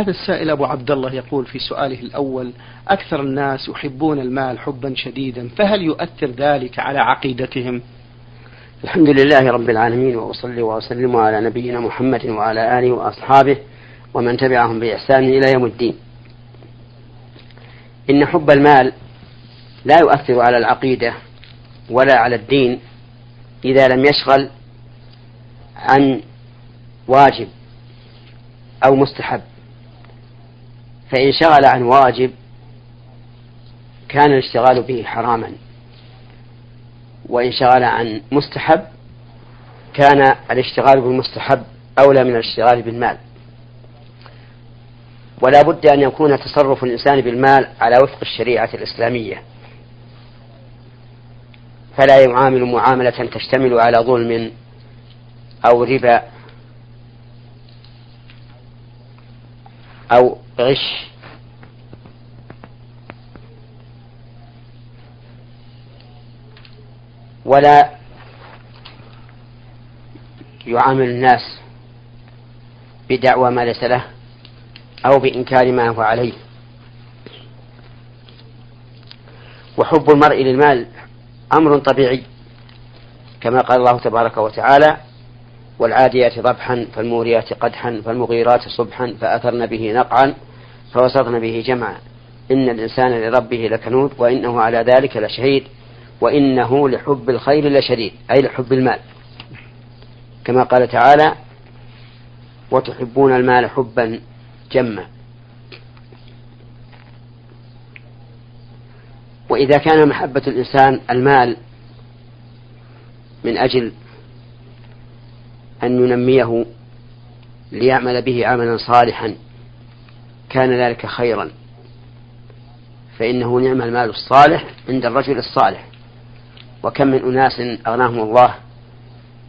هذا السائل أبو عبد الله يقول في سؤاله الأول: أكثر الناس يحبون المال حبا شديدا، فهل يؤثر ذلك على عقيدتهم؟ الحمد لله رب العالمين، وأصلي وأسلم على نبينا محمد وعلى آله وأصحابه ومن تبعهم بإحسان إلى يوم الدين. إن حب المال لا يؤثر على العقيدة ولا على الدين إذا لم يشغل عن واجب أو مستحب، فإن شغل عن واجب كان الاشتغال به حراما، وإن شغل عن مستحب كان الاشتغال بالمستحب أولى من الاشتغال بالمال. ولا بد أن يكون تصرف الإنسان بالمال على وفق الشريعة الإسلامية، فلا يعامل معاملة تشتمل على ظلم أو ربا أو غش ولا يعامل الناس بدعوى ما ليس له أو بإنكار ما هو عليه. وحب المرء للمال أمر طبيعي، كما قال الله تبارك وتعالى: والعاديات ضبحا، فالموريات قدحا، فالمغيرات صبحا، فأثرن به نقعا، فوسطن به جمعا، إن الإنسان لربه لكنود، وإنه على ذلك لشهيد، وإنه لحب الخير لشديد، أي لحب المال، كما قال تعالى: وتحبون المال حبا جما. وإذا كان محبة الإنسان المال من أجل أن ينميه ليعمل به عملا صالحا كان ذلك خيرا، فإنه نعم المال الصالح عند الرجل الصالح. وكم من أناس أغناهم الله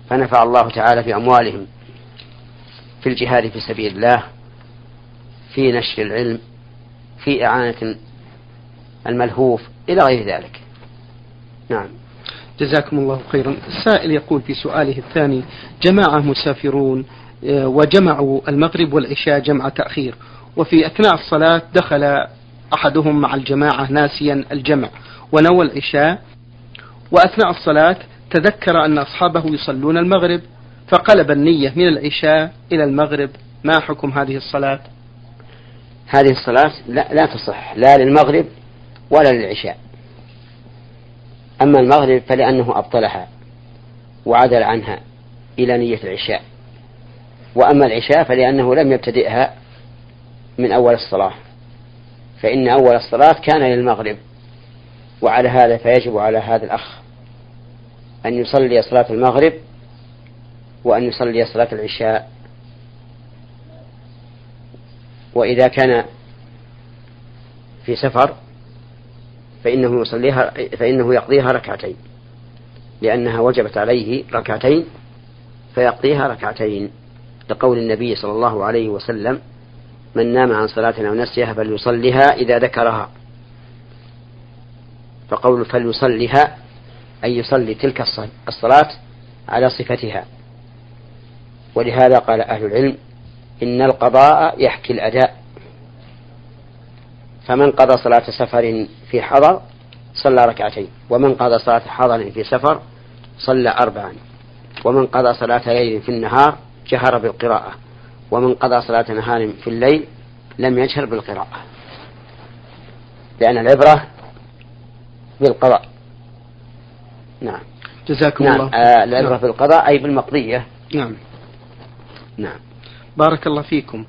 فنفع الله تعالى في أموالهم في الجهاد في سبيل الله، في نشر العلم، في إعانة الملهوف، إلى غير ذلك. نعم، جزاكم الله خيرا. السائل يقول في سؤاله الثاني: جماعة مسافرون وجمعوا المغرب والعشاء جمع تأخير، وفي أثناء الصلاة دخل أحدهم مع الجماعة ناسيا الجمع ونوى العشاء، وأثناء الصلاة تذكر أن أصحابه يصلون المغرب فقلب النية من العشاء إلى المغرب، ما حكم هذه الصلاة؟ هذه الصلاة لا تصح، لا للمغرب ولا للعشاء. أما المغرب فلأنه أبطلها وعدل عنها إلى نية العشاء، وأما العشاء فلأنه لم يبتدئها من أول الصلاة، فإن أول الصلاة كان للمغرب. وعلى هذا فيجب على هذا الأخ أن يصلي صلاة المغرب وأن يصلي صلاة العشاء. وإذا كان في سفر فإنه يقضيها ركعتين، لأنها وجبت عليه ركعتين فيقضيها ركعتين، لقول النبي صلى الله عليه وسلم: من نام عن صلاة أو نسيها فليصلها إذا ذكرها. فقول فليصلها أي يصلي تلك الصلاة على صفتها. ولهذا قال أهل العلم: إن القضاء يحكي الأداء، فمن قضى صلاة سفر في حضر صلى ركعتين، ومن قضى صلاة حضر في سفر صلى أربعا، ومن قضى صلاة ليل في النهار جهر بالقراءة، ومن قضى صلاة نهار في الليل لم يجهر بالقراءة، لأن العبرة بالقضاء. نعم، جزاكم الله. العبرة نعم. بالقضاء أي بالمقضية. نعم نعم، بارك الله فيكم.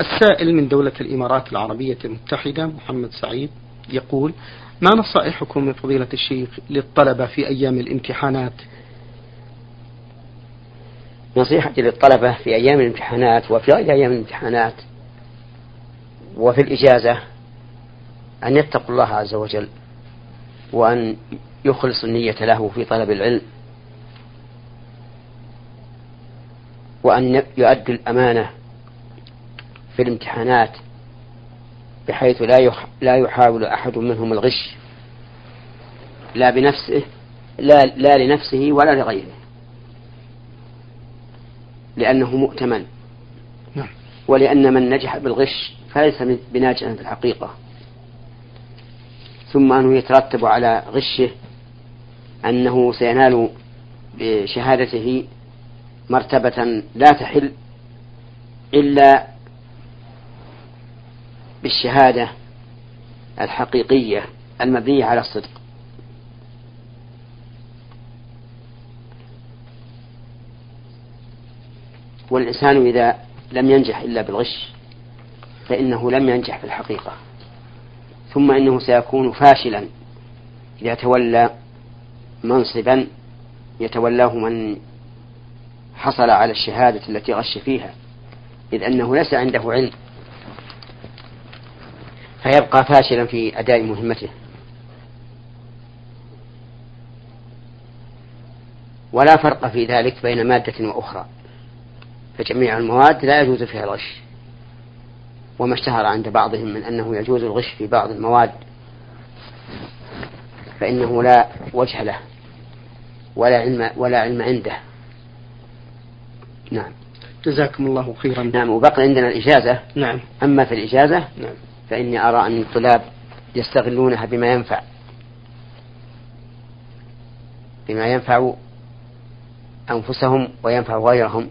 السائل من دولة الإمارات العربية المتحدة محمد سعيد يقول: ما نصائحكم من فضيلة الشيخ للطلبة في أيام الامتحانات؟ نصيحتي للطلبة في أيام الامتحانات وفي غير أيام الامتحانات وفي الإجازة أن يتقوا الله عز وجل، وأن يخلص النية له في طلب العلم، وأن يؤدي الأمانة في الامتحانات بحيث لا يحاول أحد منهم الغش، لا بنفسه لا لنفسه ولا لغيره، لأنه مؤتمن. ولأن من نجح بالغش فليس بناجحا في الحقيقة، ثم أنه يترتب على غشه أنه سينال بشهادته مرتبة لا تحل إلا بالشهادة الحقيقية المبنية على الصدق. والإنسان إذا لم ينجح إلا بالغش فإنه لم ينجح في الحقيقة، ثم إنه سيكون فاشلا إذا تولى منصبا يتولاه من حصل على الشهادة التي غش فيها، إذ أنه ليس عنده علم فيبقى فاشلا في أداء مهمته. ولا فرق في ذلك بين مادة وأخرى، فجميع المواد لا يجوز فيها الغش، وما اشتهر عند بعضهم من أنه يجوز الغش في بعض المواد فإنه لا وجه له ولا علم عنده. نعم، جزاكم الله خيرا. نعم، وبقى عندنا الإجازة. نعم، أما في الإجازة نعم فإني أرى أن الطلاب يستغلونها بما ينفع أنفسهم وينفع غيرهم،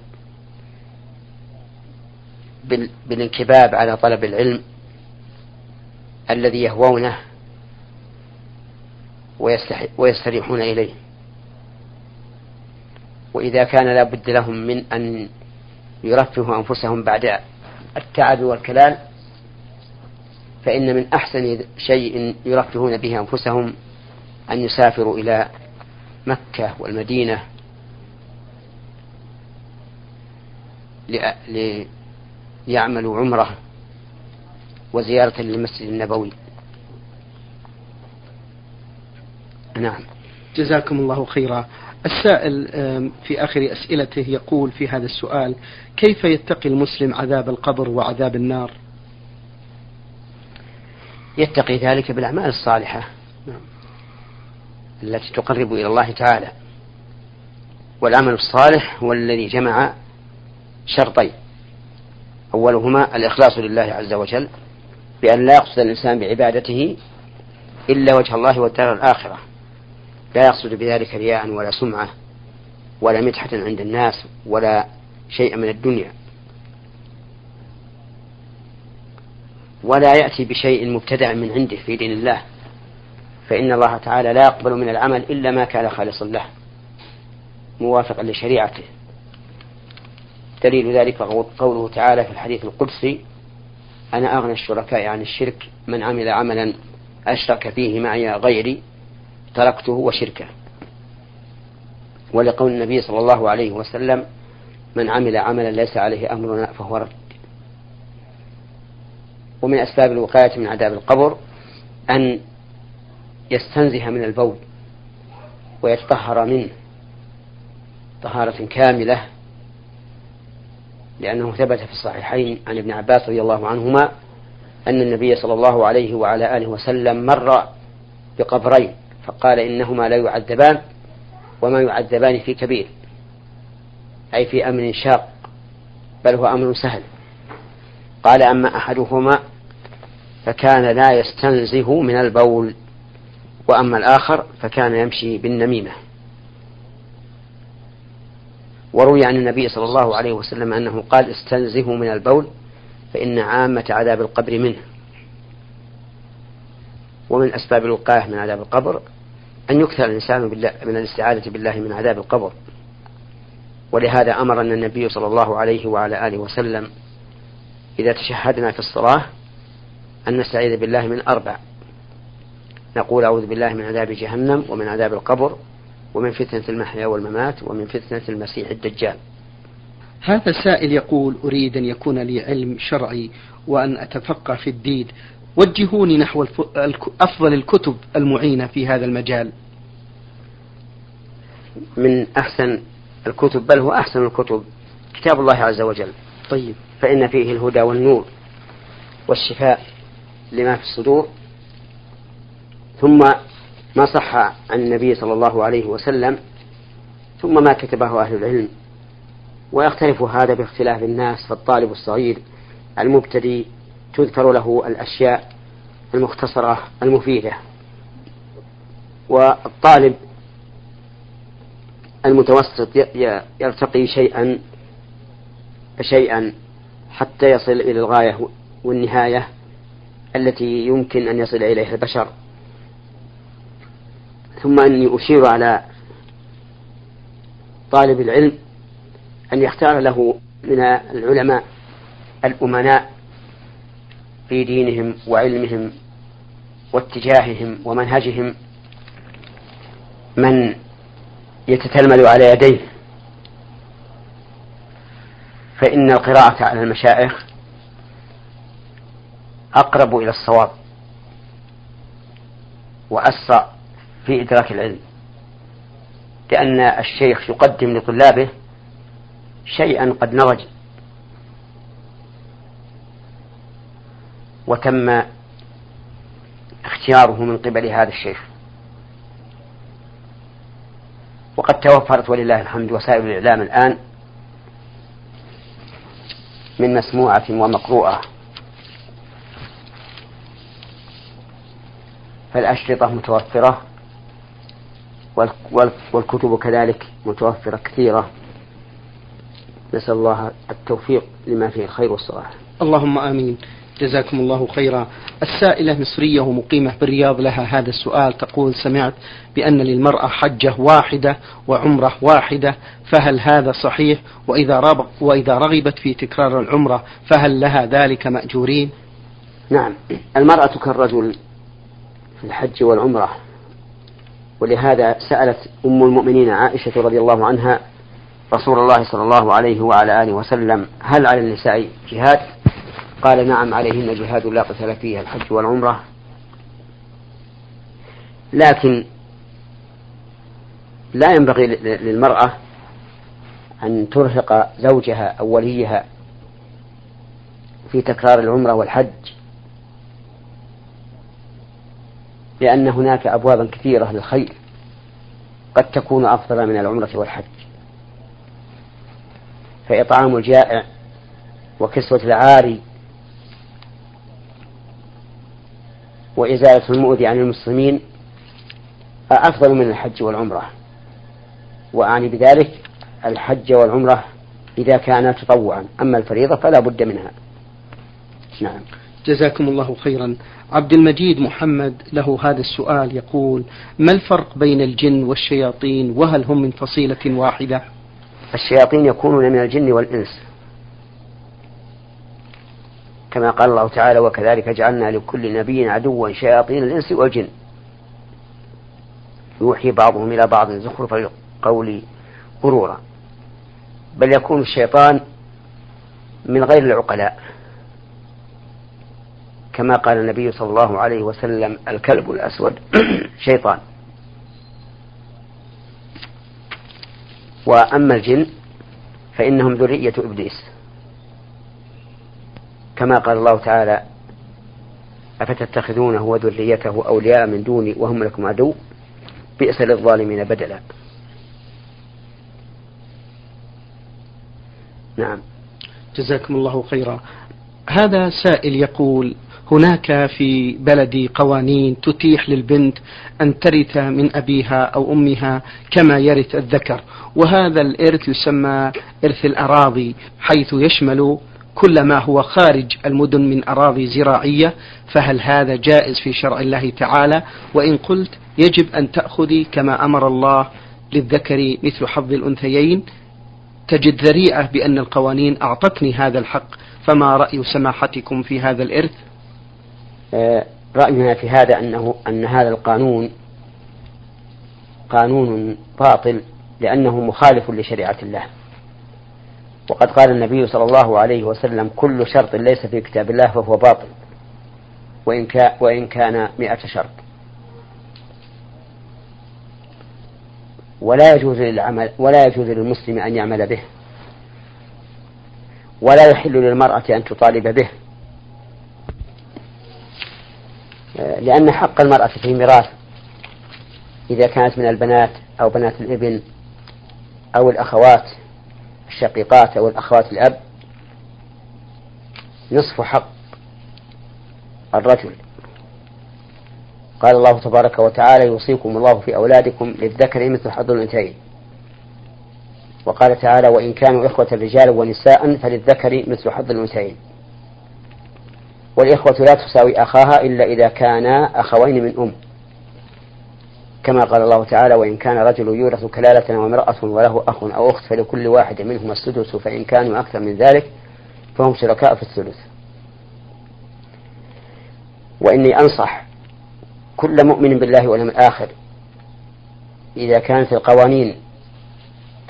بالانكباب على طلب العلم الذي يهوونه ويستريحون إليه، وإذا كان لا بد لهم من أن يرفهوا أنفسهم بعد التعب والكلال فإن من أحسن شيء يرفهون به أنفسهم أن يسافروا إلى مكة والمدينة ليعملوا عمرة وزيارة للمسجد النبوي. نعم، جزاكم الله خيرا. السائل في آخر أسئلته يقول في هذا السؤال: كيف يتقي المسلم عذاب القبر وعذاب النار؟ يتقي ذلك بالأعمال الصالحة التي تقرب إلى الله تعالى، والعمل الصالح هو الذي جمع شرطين: أولهما الإخلاص لله عز وجل، بأن لا يقصد الإنسان بعبادته إلا وجه الله والدار الآخرة، لا يقصد بذلك رياء ولا سمعة ولا مدحة عند الناس ولا شيء من الدنيا، ولا يأتي بشيء مبتدع من عنده في دين الله، فإن الله تعالى لا يقبل من العمل إلا ما كان خالصا له موافقا لشريعته. دليل ذلك قوله تعالى في الحديث القدسي: أنا أغنى الشركاء عن الشرك، من عمل عملا أشرك فيه معي غيري تركته وشركه. ولقول النبي صلى الله عليه وسلم: من عمل عملا ليس عليه أمرنا فهو رد. ومن أسباب الوقاية من عذاب القبر أن يستنزه من البول ويتطهر منه طهارة كاملة، لأنه ثبت في الصحيحين عن ابن عباس رضي الله عنهما أن النبي صلى الله عليه وعلى آله وسلم مر بقبرين فقال: إنهما لا يعذبان وما يعذبان في كبير، أي في أمر شاق، بل هو أمر سهل. قال: أما أحدهما فكان لا يستنزه من البول، وأما الآخر فكان يمشي بالنميمة. وروي عن النبي صلى الله عليه وسلم أنه قال: استنزهوا من البول فإن عامة عذاب القبر منه. ومن أسباب الوقاية من عذاب القبر أن يكثر الإنسان من الاستعاذة بالله من عذاب القبر، ولهذا أمرنا النبي صلى الله عليه وعلى آله وسلم إذا تشهدنا في الصلاة أن نستعيذ بالله من 4: نقول أعوذ بالله من عذاب جهنم ومن عذاب القبر ومن فتنة المحيا والممات ومن فتنة المسيح الدجال. هذا السائل يقول: أريد أن يكون لي علم شرعي وأن أتفقه في الدين، وجهوني نحو أفضل الكتب المعينة في هذا المجال. من أحسن الكتب، بل هو أحسن الكتب، كتاب الله عز وجل. طيب، فإن فيه الهدى والنور والشفاء لما في الصدور. ثم ما صح عن النبي صلى الله عليه وسلم، ثم ما كتبه أهل العلم. ويختلف هذا باختلاف الناس، فالطالب الصغير المبتدئ تذكر له الأشياء المختصرة المفيدة، والطالب المتوسط يرتقي شيئا فشيئا حتى يصل إلى الغاية والنهاية التي يمكن أن يصل إليها البشر. ثم أني أشير على طالب العلم أن يختار له من العلماء الأمناء في دينهم وعلمهم واتجاههم ومنهجهم من يتتلمل على يديه، فإن القراءة على المشائخ أقرب إلى الصواب وأسرع في إدراك العلم، لأن الشيخ يقدم لطلابه شيئا قد نضج وتم اختياره من قبل هذا الشيخ، وقد توفرت ولله الحمد وسائل الإعلام الآن من مسموعة ومقروءة، فالأشرطة متوفرة والكتب كذلك متوفرة كثيرة، نسأل الله التوفيق لما فيه الخير والصلاح. اللهم آمين. جزاكم الله خيرا. السائلة مصرية ومقيمة بالرياض لها هذا السؤال، تقول: سمعت بأن للمرأة حجة واحدة وعمرة واحدة، فهل هذا صحيح؟ وإذا رغبت في تكرار العمرة فهل لها ذلك مأجورين؟ نعم، المرأة كالرجل في الحج والعمرة، ولهذا سألت أم المؤمنين عائشة رضي الله عنها رسول الله صلى الله عليه وعلى آله وسلم: هل على النساء جهاد؟ قال: نعم، عليهن جهاد لا قتال فيه، الحج والعمرة. لكن لا ينبغي للمرأة أن ترهق زوجها أو وليها في تكرار العمرة والحج، لأن هناك أبوابا كثيرة للخير قد تكون أفضل من العمرة والحج، فإطعام الجائع وكسوة العاري وإزالة المؤذي عن المسلمين أفضل من الحج والعمرة، وأعني بذلك الحج والعمرة إذا كانا تطوعا، أما الفريضة فلا بد منها. نعم، جزاكم الله خيرا. عبد المجيد محمد له هذا السؤال، يقول: ما الفرق بين الجن والشياطين، وهل هم من فصيلة واحدة؟ الشياطين يكونون من الجن والإنس، كما قال الله تعالى: وكذلك جعلنا لكل نبي عدوا شياطين الإنس والجن يوحي بعضهم إلى بعض زخرف القول غرورا. بل يكون الشيطان من غير العقلاء، كما قال النبي صلى الله عليه وسلم: الكلب الأسود شيطان. وأما الجن فإنهم ذرية إبليس، كما قال الله تعالى: أفتتخذونه وذريته أولياء من دوني وهم لكم عدو بئس للظالمين بدلا. نعم، جزاكم الله خيرا. هذا سائل يقول: هناك في بلدي قوانين تتيح للبنت أن ترث من أبيها أو أمها كما يرث الذكر، وهذا الإرث يسمى إرث الأراضي، حيث يشمل كل ما هو خارج المدن من أراضي زراعية، فهل هذا جائز في شرع الله تعالى؟ وإن قلت يجب أن تأخذي كما أمر الله للذكر مثل حظ الأنثيين، تجد ذريئة بأن القوانين أعطتني هذا الحق، فما رأي سماحتكم في هذا الإرث؟ رأينا في هذا أن هذا القانون قانون باطل، لأنه مخالف لشريعة الله، وقد قال النبي صلى الله عليه وسلم: كل شرط ليس في كتاب الله فهو باطل وإن كان 100 شرط. ولا يجوز للمسلم أن يعمل به، ولا يحل للمرأة أن تطالب به، لأن حق المرأة في الميراث إذا كانت من البنات أو بنات الابن أو الأخوات الشقيقات أو الأخوات الأب نصف حق الرجل. قال الله تبارك وتعالى: يوصيكم الله في أولادكم للذكر مثل حظ الأنثيين. وقال تعالى: وإن كانوا إخوة رجال ونساء فللذكر مثل حظ الأنثيين. والإخوة لا تساوي أخاها إلا إذا كانا أخوين من أم، كما قال الله تعالى: وإن كان رجل يورث كلالة وامرأة وله أخ أو أخت فلكل واحد منهما السدس، فإن كانوا أكثر من ذلك فهم شركاء في الثلث. وإني أنصح كل مؤمن بالله واليوم الآخر إذا كانت القوانين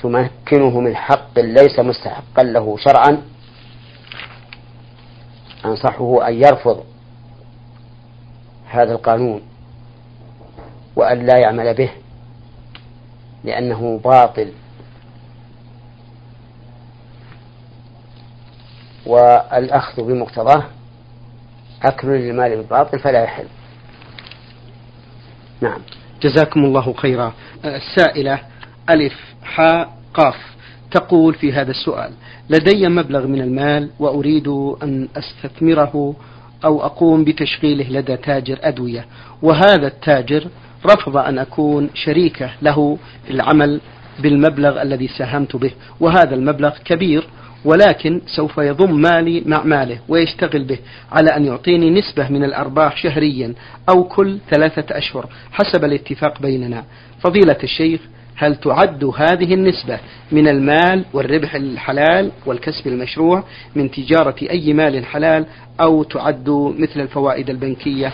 تمكنه من حق ليس مستحقا له شرعا، أنصحه أن يرفض هذا القانون وأن لا يعمل به، لأنه باطل. والأخذ بمقتضاه أكل للمال بالباطل فلا يحل. نعم، جزاكم الله خيرا. السائلة ألف حاء قاف تقول في هذا السؤال: لدي مبلغ من المال وأريد أن أستثمره أو أقوم بتشغيله لدى تاجر أدوية، وهذا التاجر رفض أن أكون شريكة له في العمل بالمبلغ الذي ساهمت به، وهذا المبلغ كبير ولكن سوف يضم مالي مع ماله ويشتغل به، على أن يعطيني نسبة من الأرباح شهريا أو كل 3 أشهر حسب الاتفاق بيننا. فضيلة الشيخ، هل تعد هذه النسبة من المال والربح الحلال والكسب المشروع من تجارة أي مال حلال، أو تعد مثل الفوائد البنكية؟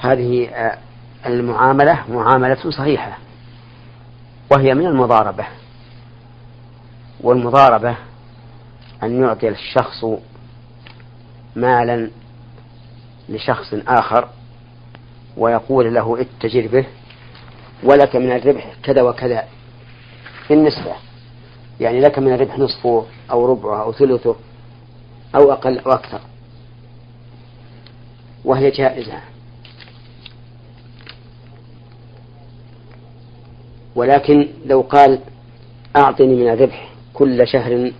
هذه المعاملة معاملة صحيحة، وهي من المضاربة، والمضاربة أن يعطي الشخص مالا لشخص آخر ويقول له: اتجر به ولك من الربح كذا وكذا في النسبة، يعني لك من الربح نصفه أو ربعه أو ثلثه أو أقل أو أكثر، وهي جائزة. ولكن لو قال: أعطني من الربح كل شهر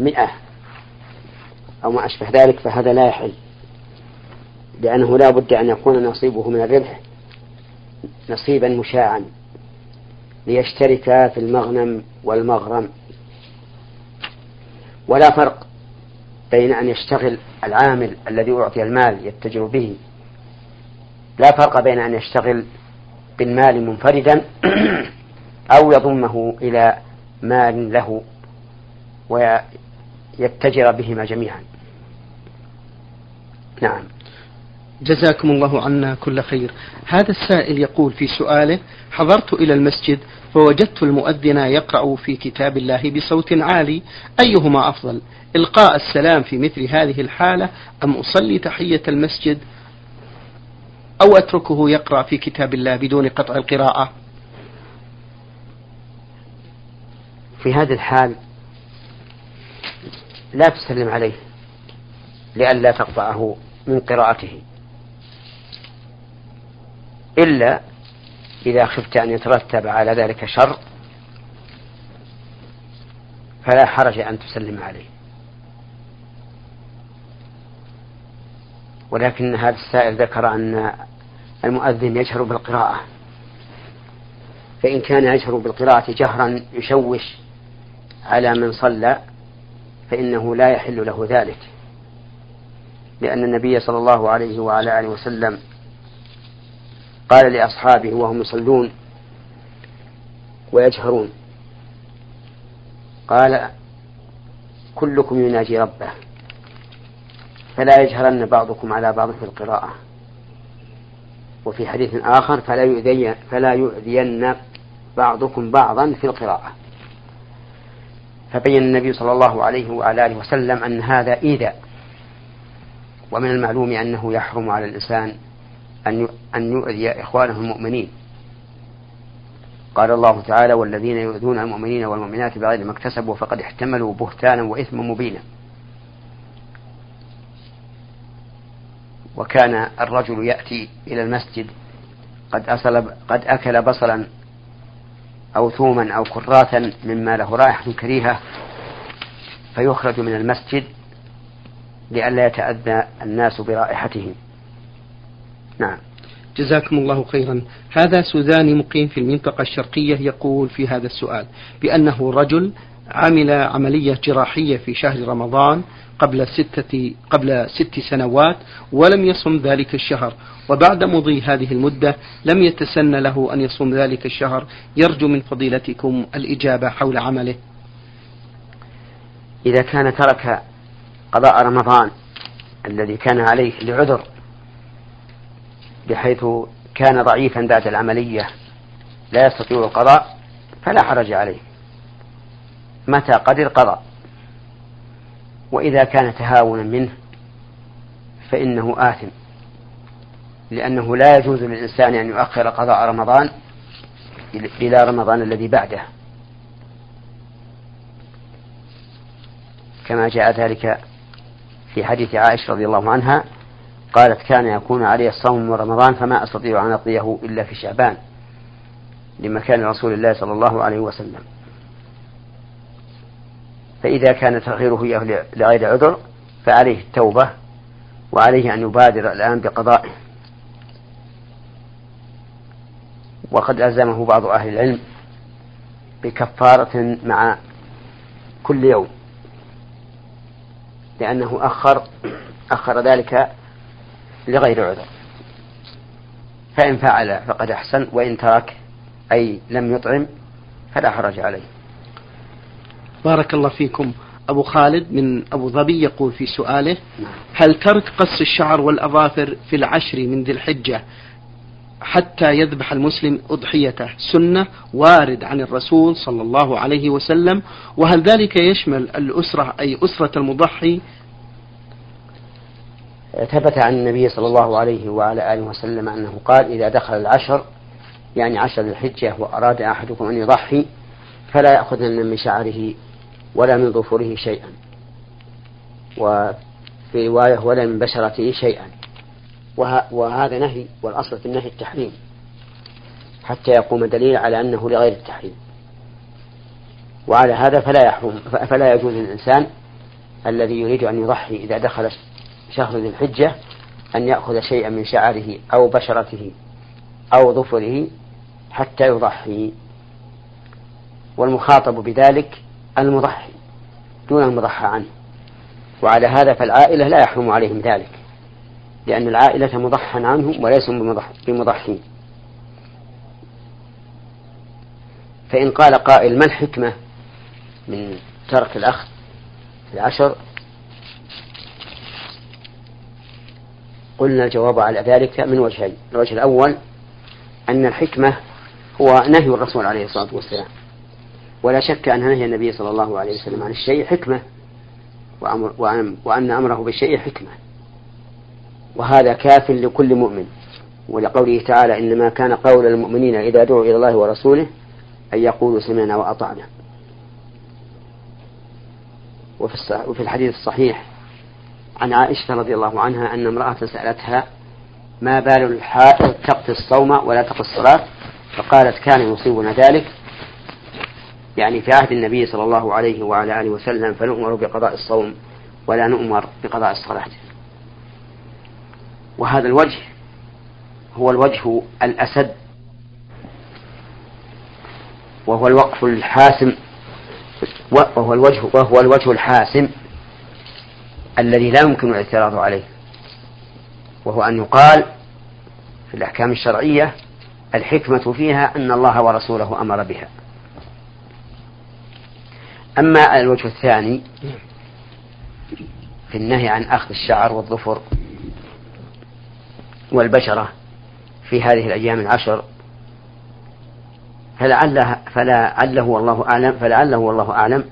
100 أو ما أشبه ذلك، فهذا لا يحل، لأنه لا بد أن يكون نصيبه من الربح نصيبا مشاعا ليشترك في المغنم والمغرم. ولا فرق بين أن يشتغل العامل الذي أعطي المال يتجر به، لا فرق بين أن يشتغل بالمال منفردا أو يضمه إلى مال له ويتجر بهما جميعا. نعم، جزاكم الله عنا كل خير. هذا السائل يقول في سؤاله: حضرت إلى المسجد فوجدت المؤذن يقرأ في كتاب الله بصوت عالي، أيهما أفضل، إلقاء السلام في مثل هذه الحالة أم أصلي تحية المسجد، أو أتركه يقرأ في كتاب الله بدون قطع القراءة؟ في هذا الحال لا تسلم عليه لئلا تقطعه من قراءته، إلا إذا خفت أن يترتب على ذلك شر، فلا حرج أن تسلم عليه. ولكن هذا السائل ذكر أن المؤذن يجهر بالقراءة، فإن كان يجهر بالقراءة جهرا يشوش على من صلى فإنه لا يحل له ذلك، لأن النبي صلى الله عليه وعلى آله وسلم قال لأصحابه وهم يصلون ويجهرون، قال: كلكم يناجي ربه، فلا يجهرن بعضكم على بعض في القراءة. وفي حديث آخر: فلا يؤذين بعضكم بعضا في القراءة. فبين النبي صلى الله عليه وعلى آله وسلم أن هذا إيذاء، ومن المعلوم أنه يحرم على الإنسان أن يؤذي إخوانه المؤمنين. قال الله تعالى: والذين يؤذون المؤمنين والمؤمنات بغير ما اكتسبوا فقد احتملوا بهتانا وإثما مبينا. وكان الرجل يأتي إلى المسجد قد أكل بصلا أو ثوما أو كراثا مما له رائحة كريهة، فيخرج من المسجد لئلا يتأذى الناس برائحتهم. نعم. جزاكم الله خيرا. هذا سوداني مقيم في المنطقة الشرقية يقول في هذا السؤال بأنه رجل عمل عملية جراحية في شهر رمضان قبل 6 سنوات ولم يصم ذلك الشهر، وبعد مضي هذه المدة لم يتسنى له أن يصوم ذلك الشهر، يرجو من فضيلتكم الإجابة حول عمله. إذا كان ترك قضاء رمضان الذي كان عليه لعذر بحيث كان ضعيفا بعد العملية لا يستطيع القضاء فلا حرج عليه، متى قدر قضاء، وإذا كان تهاونا منه فإنه آثم، لأنه لا يجوز للإنسان أن يؤخر قضاء رمضان إلى رمضان الذي بعده كما جاء ذلك في حديث عائشة رضي الله عنها قالت كان يكون علي الصوم رمضان فما أستطيع أن أقضيه إلا في شعبان لمكان رسول الله صلى الله عليه وسلم. فإذا كان تأخيره لغير عذر فعليه التوبة وعليه أن يبادر الآن بقضائه. وقد ألزمه بعض أهل العلم بكفارة مع كل يوم لأنه أخر ذلك لغير عذر، فإن فعل فقد أحسن، وإن ترك أي لم يطعم فلا حرج عليه. بارك الله فيكم. أبو خالد من أبو ظبي يقول في سؤاله هل ترك قص الشعر والأظافر في 10 من ذي الحجة حتى يذبح المسلم أضحيته سنة وارد عن الرسول صلى الله عليه وسلم، وهل ذلك يشمل الأسرة أي أسرة المضحي؟ ثبت عن النبي صلى الله عليه وعلى آله وسلم أنه قال إذا دخل 10 يعني 10 ذي الحجة وأراد أحدكم أن يضحي فلا يأخذن من شعره ولا من ظفره شيئا، وفي رواية ولا من بشرته شيئا، وهذا نهي، والأصل في النهي التحريم حتى يقوم دليل على أنه لغير التحريم. وعلى هذا فلا يجوز للإنسان الذي يريد أن يضحي إذا دخل شهر ذي الحجة أن يأخذ شيئا من شعره أو بشرته أو ظفره حتى يضحي، والمخاطب بذلك المضحي دون المضحى عنه. وعلى هذا فالعائلة لا يحرم عليهم ذلك لأن العائلة مضحى عنهم وليسوا بمضحين. فإن قال قائل ما الحكمة من ترك الأخذ في 10؟ قلنا الجواب على ذلك من وجهين. الوجه الأول أن الحكمة هو نهي الرسول عليه الصلاة والسلام، ولا شك أن نهي النبي صلى الله عليه وسلم عن الشيء حكمة، وأن أمره بالشيء حكمة، وهذا كاف لكل مؤمن، ولقوله تعالى إنما كان قول المؤمنين إذا دعوا إلى الله ورسوله أن يقولوا سمعنا وأطعنا. وفي الحديث الصحيح عن عائشة رضي الله عنها أن امرأة سألتها ما بال الحائض تقضي الصوم ولا تقضي الصلاة، فقالت كان يصيبنا ذلك، يعني في عهد النبي صلى الله عليه وعلى آله وسلم، فنؤمر بقضاء الصوم ولا نؤمر بقضاء الصلاة. وهذا الوجه هو الوجه الأسد، وهو الوقف الحاسم، وهو الوجه الحاسم الذي لا يمكن الاعتراض عليه، وهو أن يقال في الأحكام الشرعية الحكمة فيها أن الله ورسوله أمر بها. أما الوجه الثاني في النهي عن أخذ الشعر والظفر والبشرة في هذه الأيام 10 فلعله والله أعلم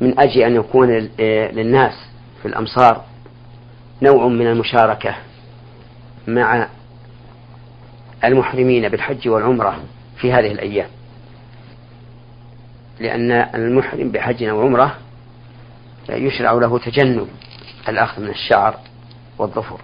من أجل أن يكون للناس في الأمصار نوع من المشاركة مع المحرمين بالحج والعمرة في هذه الأيام، لأن المحرم بحج وعمرة يشرع له تجنب الأخذ من الشعر والظفر.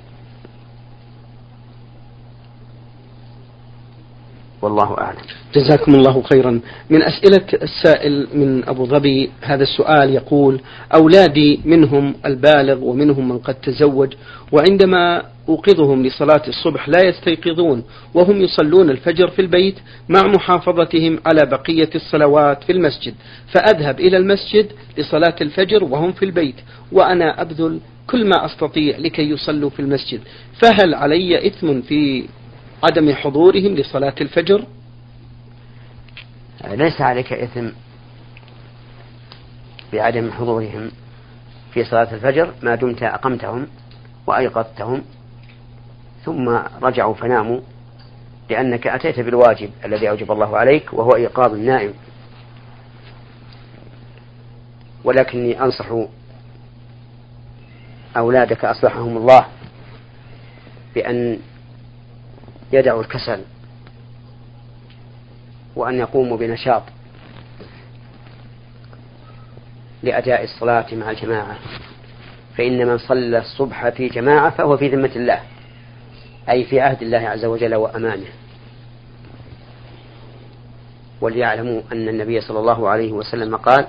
والله أعلم. جزاكم الله خيرا. من أسئلة السائل من أبو ظبي، هذا السؤال يقول: أولادي منهم البالغ ومنهم من قد تزوج، وعندما أوقظهم لصلاة الصبح لا يستيقظون وهم يصلون الفجر في البيت مع محافظتهم على بقية الصلوات في المسجد، فأذهب إلى المسجد لصلاة الفجر وهم في البيت وأنا أبذل كل ما أستطيع لكي يصلوا في المسجد، فهل علي إثم في عدم حضورهم لصلاة الفجر؟ ليس عليك إثم بعدم حضورهم في صلاة الفجر ما دمت أقمتهم وأيقظتهم ثم رجعوا فناموا، لأنك أتيت بالواجب الذي أوجب الله عليك وهو إيقاظ النائم. ولكني أنصح أولادك أصلحهم الله بأن يدعوا الكسل وأن يقوموا بنشاط لأداء الصلاة مع الجماعة، فإن من صلى الصبح في جماعة فهو في ذمة الله، أي في عهد الله عز وجل وأمانه. وليعلموا أن النبي صلى الله عليه وسلم قال: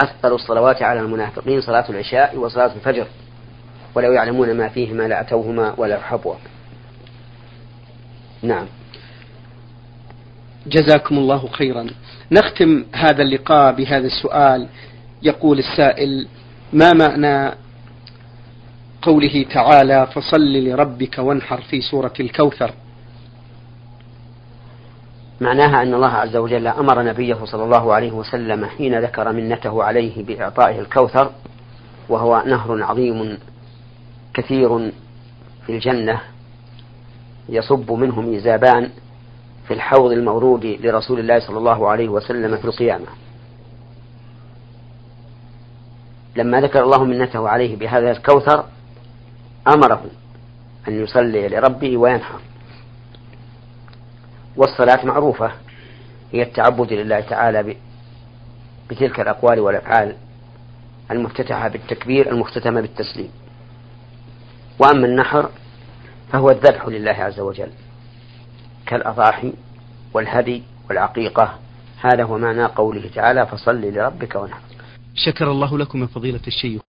أثقل الصلوات على المنافقين صلاة العشاء وصلاة الفجر، ولو يعلمون ما فيهما لأتوهما ولا حبوا. نعم، جزاكم الله خيرا. نختم هذا اللقاء بهذا السؤال، يقول السائل: ما معنى قوله تعالى فصل لربك وانحر في سورة الكوثر؟ معناها أن الله عز وجل أمر نبيه صلى الله عليه وسلم حين ذكر منته عليه بإعطائه الكوثر، وهو نهر عظيم كثير في الجنة يصب منه ميزابان في الحوض المورود لرسول الله صلى الله عليه وسلم في القيامة. لما ذكر الله منته عليه بهذا الكوثر أمره أن يصلي لربه وينحر. والصلاة معروفة، هي التعبد لله تعالى بتلك الأقوال والأفعال المفتتحة بالتكبير المختتمة بالتسليم. وأما النحر فهو الذبح لله عز وجل كالأضاحي والهدي والعقيقة. هذا هو معنى قوله تعالى فصل لربك وانحر. شكر الله لكم يا فضيلة الشيخ.